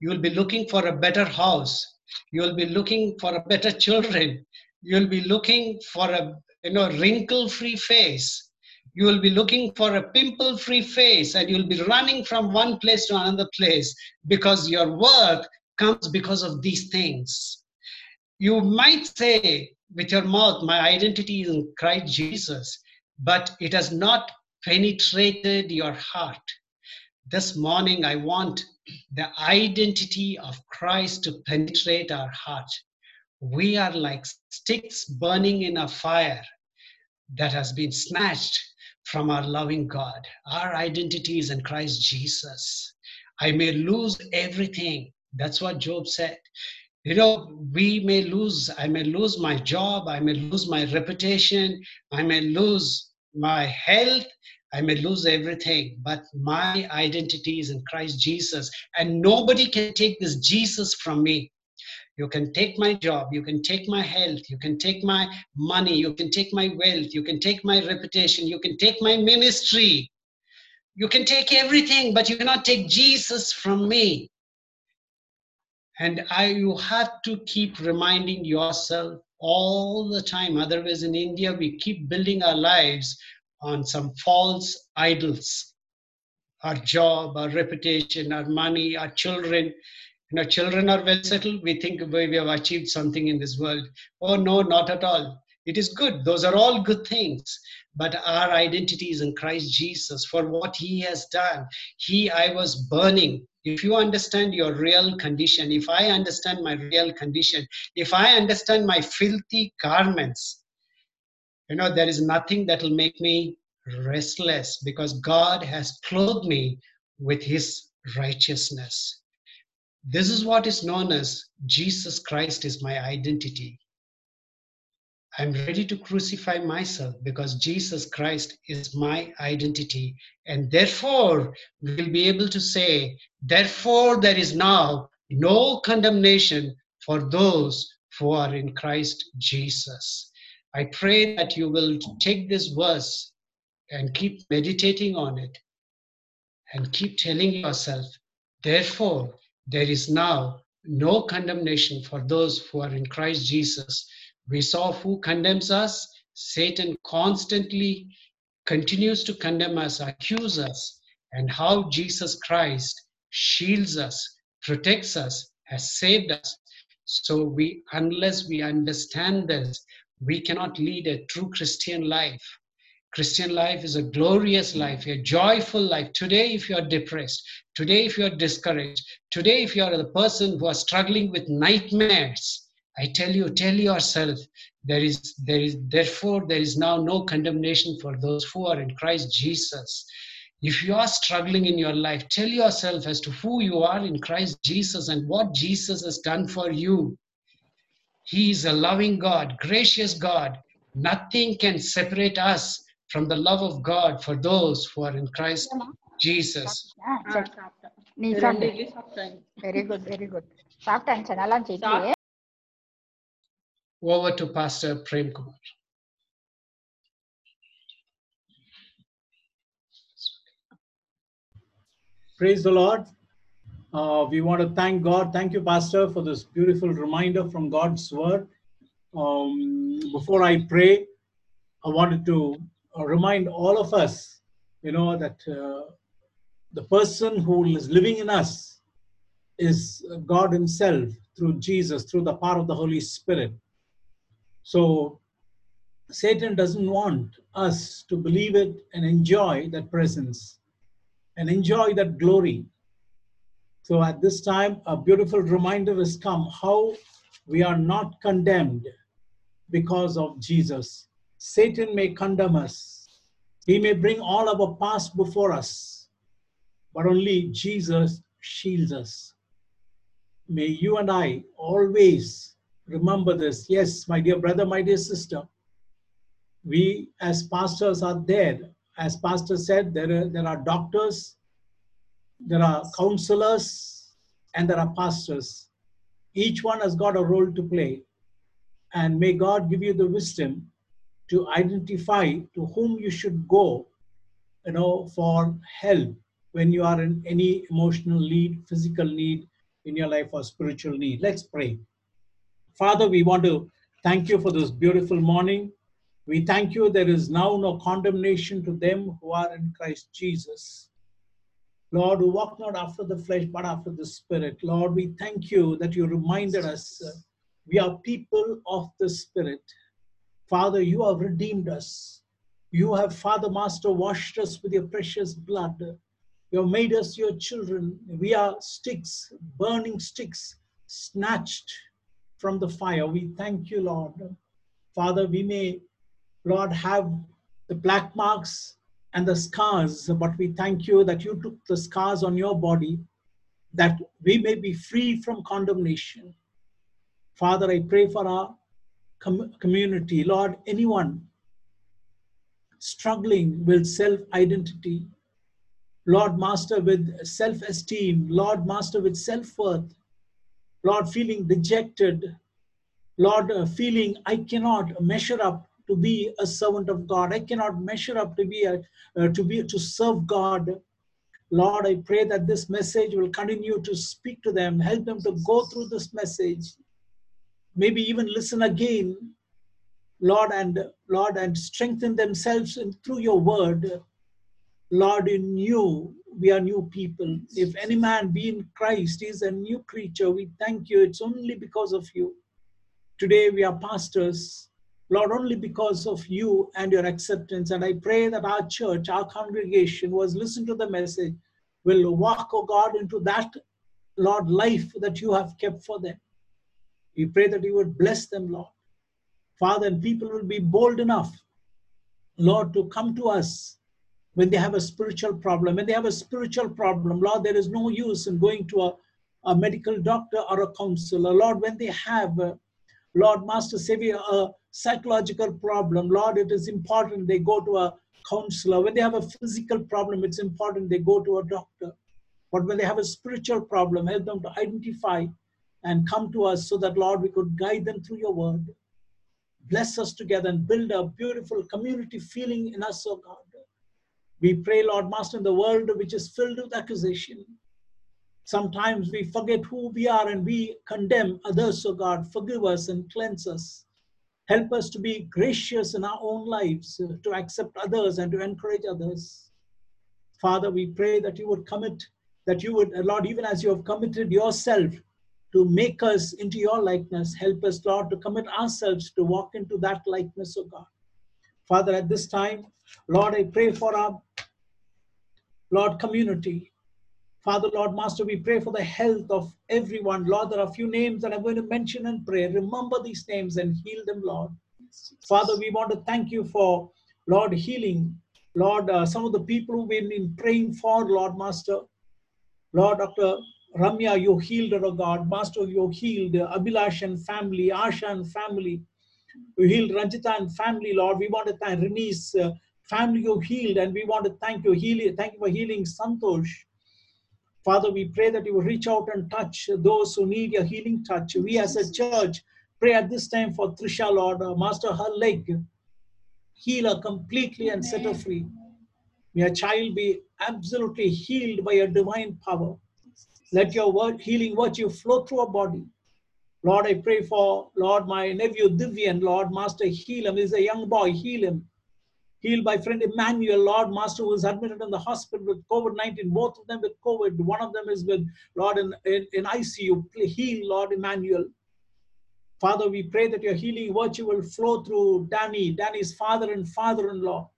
You will be looking for a better house. You will be looking for a better children. You will be looking for a wrinkle-free face. You will be looking for a pimple-free face, and you will be running from one place to another place because your worth comes because of these things. You might say with your mouth, my identity is in Christ Jesus, but it has not penetrated your heart. This morning, I want the identity of Christ to penetrate our heart. We are like sticks burning in a fire that has been snatched from our loving God. Our identity is in Christ Jesus. I may lose everything. That's what Job said. I may lose my job, I may lose my reputation, I may lose my health, I may lose everything, but my identity is in Christ Jesus, and nobody can take this Jesus from me. You can take my job, you can take my health, you can take my money, you can take my wealth, you can take my reputation, you can take my ministry. You can take everything, but you cannot take Jesus from me. And you have to keep reminding yourself all the time. Otherwise, in India, we keep building our lives on some false idols. Our job, our reputation, our money, our children. Children are well settled. We think we have achieved something in this world. Oh, no, not at all. It is good. Those are all good things. But our identity is in Christ Jesus for what he has done. I was burning. If you understand your real condition, if I understand my real condition, if I understand my filthy garments, there is nothing that will make me restless, because God has clothed me with his righteousness. This is what is known as Jesus Christ is my identity. I'm ready to crucify myself because Jesus Christ is my identity. And therefore, we'll be able to say, therefore, there is now no condemnation for those who are in Christ Jesus. I pray that you will take this verse and keep meditating on it and keep telling yourself, therefore, there is now no condemnation for those who are in Christ Jesus. We saw who condemns us. Satan constantly continues to condemn us, accuse us, and how Jesus Christ shields us, protects us, has saved us. So unless we understand this, we cannot lead a true Christian life. Christian life is a glorious life, a joyful life. Today, if you are depressed, today, if you are discouraged, today, if you are the person who are struggling with nightmares, I tell you, tell yourself, therefore, there is now no condemnation for those who are in Christ Jesus. If you are struggling in your life, tell yourself as to who you are in Christ Jesus and what Jesus has done for you. He is a loving God, gracious God. Nothing can separate us from the love of God for those who are in Christ Jesus. Very good, very good. Over to Pastor Premkumar. Praise the Lord. We want to thank God. Thank you, Pastor, for this beautiful reminder from God's word. Before I pray, I wanted to remind all of us, that the person who is living in us is God himself through Jesus, through the power of the Holy Spirit. So Satan doesn't want us to believe it and enjoy that presence and enjoy that glory. So at this time, a beautiful reminder has come how we are not condemned. because of Jesus. Satan may condemn us. He may bring all of our past before us, but only Jesus shields us. May you and I always remember this. Yes, my dear brother, my dear sister, we as pastors are there. As Pastor said, there are doctors, there are counselors, and there are pastors. Each one has got a role to play. And may God give you the wisdom to identify to whom you should go, for help when you are in any emotional need, physical need in your life, or spiritual need. Let's pray. Father, we want to thank you for this beautiful morning. We thank you there is now no condemnation to them who are in Christ Jesus. Lord, who walk not after the flesh, but after the Spirit. Lord, we thank you that you reminded us we are people of the Spirit. Father, you have redeemed us. You have, Father, Master, washed us with your precious blood. You have made us your children. We are sticks, burning sticks, snatched from the fire. We thank you, Lord. Father, we may, Lord, have the black marks and the scars, but we thank you that you took the scars on your body, that we may be free from condemnation. Father, I pray for our community. Lord, anyone struggling with self-identity, Lord, Master, with self-esteem, Lord, Master, with self-worth, Lord, feeling dejected, Lord, feeling I cannot measure up to be a servant of God. I cannot measure up to be to serve God. Lord, I pray that this message will continue to speak to them, help them to go through this message, maybe even listen again, Lord, and strengthen themselves through your word. Lord, in you, we are new people. If any man be in Christ, he is a new creature. We thank you. It's only because of you. Today we are pastors, Lord, only because of you and your acceptance. And I pray that our church, our congregation who has listened to the message will walk, oh God, into that, Lord, life that you have kept for them. We pray that you would bless them, Lord. Father, and people will be bold enough, Lord, to come to us when they have a spiritual problem. When they have a spiritual problem, Lord, there is no use in going to a medical doctor or a counselor. Lord, when they have, Lord, Master, Savior, a psychological problem, Lord, it is important they go to a counselor. When they have a physical problem, it's important they go to a doctor. But when they have a spiritual problem, help them to identify and come to us so that, Lord, we could guide them through your word. Bless us together and build a beautiful community feeling in us, oh God. We pray, Lord, Master, in the world which is filled with accusation. Sometimes we forget who we are and we condemn others, oh God. Forgive us and cleanse us. Help us to be gracious in our own lives, to accept others and to encourage others. Father, we pray that you would commit, that you would, Lord, even as you have committed yourself to make us into your likeness, help us, Lord, to commit ourselves to walk into that likeness, oh God. Father, at this time, Lord, I pray for our, Lord, community. Father, Lord, Master, we pray for the health of everyone. Lord, there are a few names that I'm going to mention in prayer. Remember these names and heal them, Lord. Father, we want to thank you for, Lord, healing. Lord, some of the people who we've been praying for, Lord, Master. Lord, Dr. Ramya, you healed her, oh God. Master, you healed Abilash and family, Asha and family. You healed Ranjita and family, Lord. We want to thank Renice, family you healed, and we want to thank you. Thank you for healing Santosh. Father, we pray that you will reach out and touch those who need your healing touch. We as a church pray at this time for Trisha, Lord. Master, her leg, heal her completely and set her free. May her child be absolutely healed by your divine power. Let your word, healing virtue flow through our body. Lord, I pray for, Lord, my nephew Divian, Lord, Master, heal him. He's a young boy, heal him. Healed by friend Emmanuel, Lord, Master, who was admitted in the hospital with COVID-19. Both of them with COVID. One of them is with, Lord, in ICU. Heal, Lord, Emmanuel. Father, we pray that your healing virtue will flow through Danny, Danny's father and father-in-law.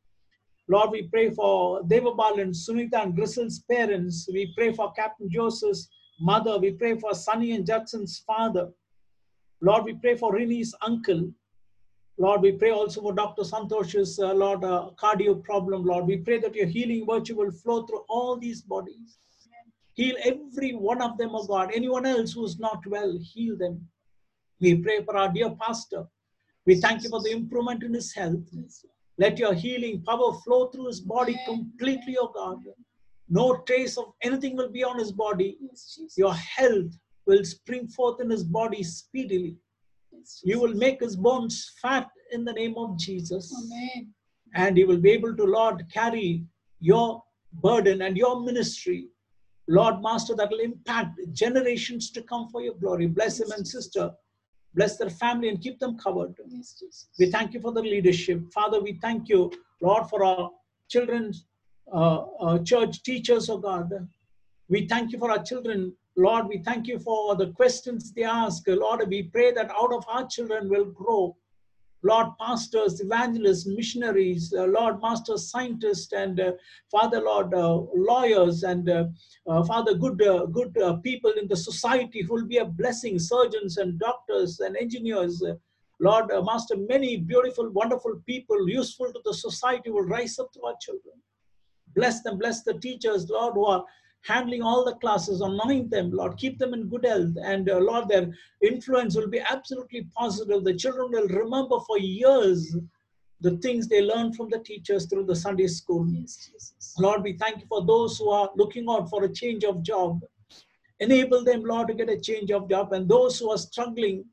Lord, we pray for Devabal and Sunita and Grisel's parents. We pray for Captain Joseph's mother. We pray for Sunny and Jackson's father. Lord, we pray for Rini's uncle. Lord, we pray also for Dr. Santosh's, Lord, cardio problem, Lord. We pray that your healing virtue will flow through all these bodies. Heal every one of them, oh God. Anyone else who is not well, heal them. We pray for our dear pastor. We thank you for the improvement in his health. Let your healing power flow through his body completely, oh God. No trace of anything will be on his body. Your health will spring forth in his body speedily. You will make his bones fat in the name of Jesus. Amen. And he will be able to, Lord, carry your burden and your ministry. Lord, Master, that will impact generations to come for your glory. Bless him and sister. Bless their family and keep them covered. We thank you for the leadership. Father, we thank you, Lord, for our children's church teachers, oh God. We thank you for our children. Lord, we thank you for the questions they ask. Lord, we pray that out of our children will grow, Lord, pastors, evangelists, missionaries, Lord, master scientists, and Father, Lord, lawyers, and Father, good people in the society who will be a blessing, surgeons and doctors and engineers. Lord, Master, many beautiful, wonderful people, useful to the society will rise up to our children. Bless them, bless the teachers, Lord, who are handling all the classes. Anoint them, Lord. Keep them in good health. And Lord, their influence will be absolutely positive. The children will remember for years the things they learned from the teachers through the Sunday school. Yes, Jesus. Lord, we thank you for those who are looking out for a change of job. Enable them, Lord, to get a change of job. And those who are struggling,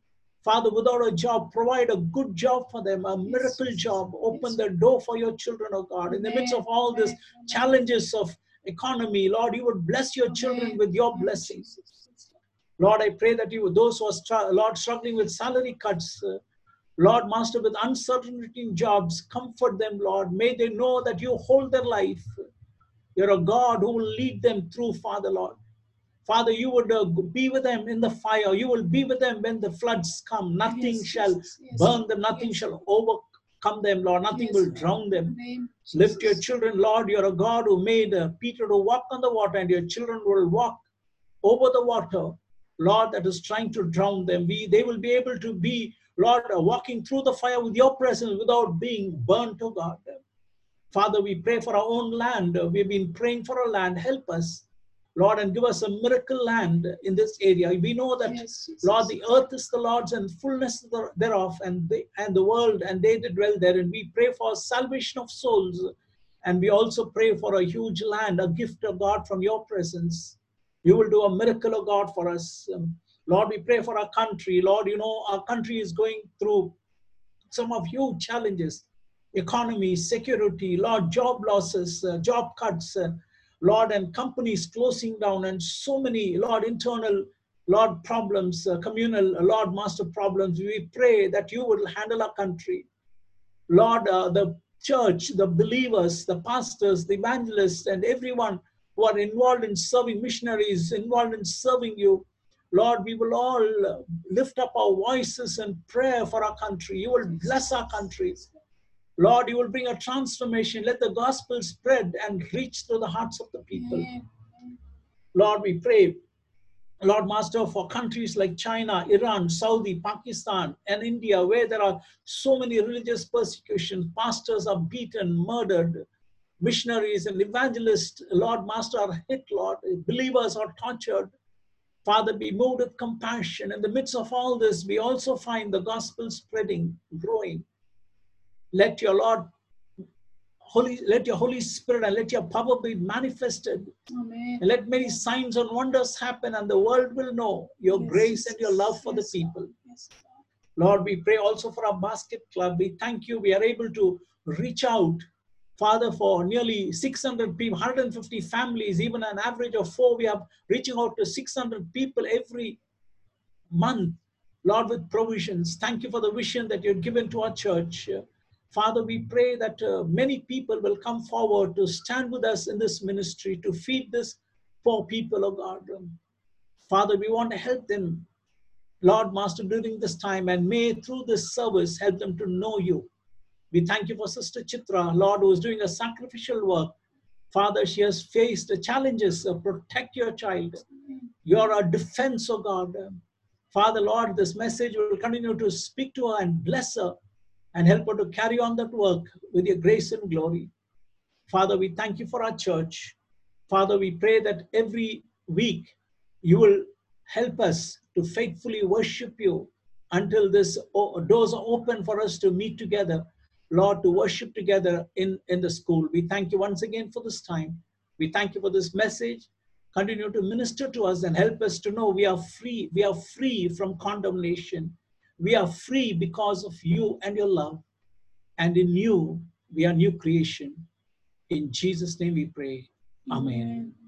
Father, without a job, provide a good job for them, a miracle job. Open the door for your children, oh God. In the midst of all these challenges of economy, Lord, you would bless your children with your blessings. Lord, I pray that you, those who are, Lord, struggling with salary cuts, Lord, Master, with uncertainty in jobs, comfort them, Lord. May they know that you hold their life. You're a God who will lead them through, Father, Lord. Father, you would be with them in the fire. You will be with them when the floods come. Nothing shall burn them. Nothing shall overcome them, Lord. Nothing will drown them. Lift your children, Lord. You're a God who made Peter to walk on the water, and your children will walk over the water, Lord, that is trying to drown them. They will be able to be, Lord, walking through the fire with your presence without being burnt, oh God. Father, we pray for our own land. We've been praying for our land. Help us, Lord, and give us a miracle land in this area. We know that, Lord, the earth is the Lord's and fullness thereof, and the world, and they that dwell therein. We pray for salvation of souls, and we also pray for a huge land, a gift of God from your presence. You will do a miracle of God for us. Lord, we pray for our country. Lord, you know, our country is going through some of huge challenges. Economy, security, Lord, job losses, job cuts, Lord, and companies closing down, and so many, Lord, internal, Lord, problems, communal, Lord, Master, problems. We pray that you will handle our country. Lord, the church, the believers, the pastors, the evangelists, and everyone who are involved in serving missionaries, involved in serving you, Lord, we will all lift up our voices in prayer for our country. You will bless our country. Lord, you will bring a transformation. Let the gospel spread and reach through the hearts of the people. Amen. Lord, we pray, Lord, Master, for countries like China, Iran, Saudi, Pakistan, and India, where there are so many religious persecutions. Pastors are beaten, murdered. Missionaries and evangelists, Lord, Master, are hit, Lord. Believers are tortured. Father, be moved with compassion. In the midst of all this, we also find the gospel spreading, growing. Let your Lord, let your Holy Spirit and let your power be manifested. Amen. And let many signs and wonders happen, and the world will know your grace and your love for the people. Yes, Lord, we pray also for our basket club. We thank you. We are able to reach out, Father, for nearly 600 people, 150 families, even an average of 4. We are reaching out to 600 people every month, Lord, with provisions. Thank you for the vision that you've given to our church. Father, we pray that many people will come forward to stand with us in this ministry, to feed this poor people of God. Father, we want to help them, Lord, Master, during this time, and may through this service help them to know you. We thank you for Sister Chitra, Lord, who is doing a sacrificial work. Father, she has faced the challenges of protect your child. You are our defense, oh God. Father, Lord, this message will continue to speak to her and bless her. and help her to carry on that work with your grace and glory. Father, we thank you for our church. Father, we pray that every week you will help us to faithfully worship you until these doors are open for us to meet together, Lord, to worship together in the school. We thank you once again for this time. We thank you for this message. Continue to minister to us and help us to know we are free. We are free from condemnation. We are free because of you and your love. And in you, we are new creation. In Jesus' name we pray. Amen.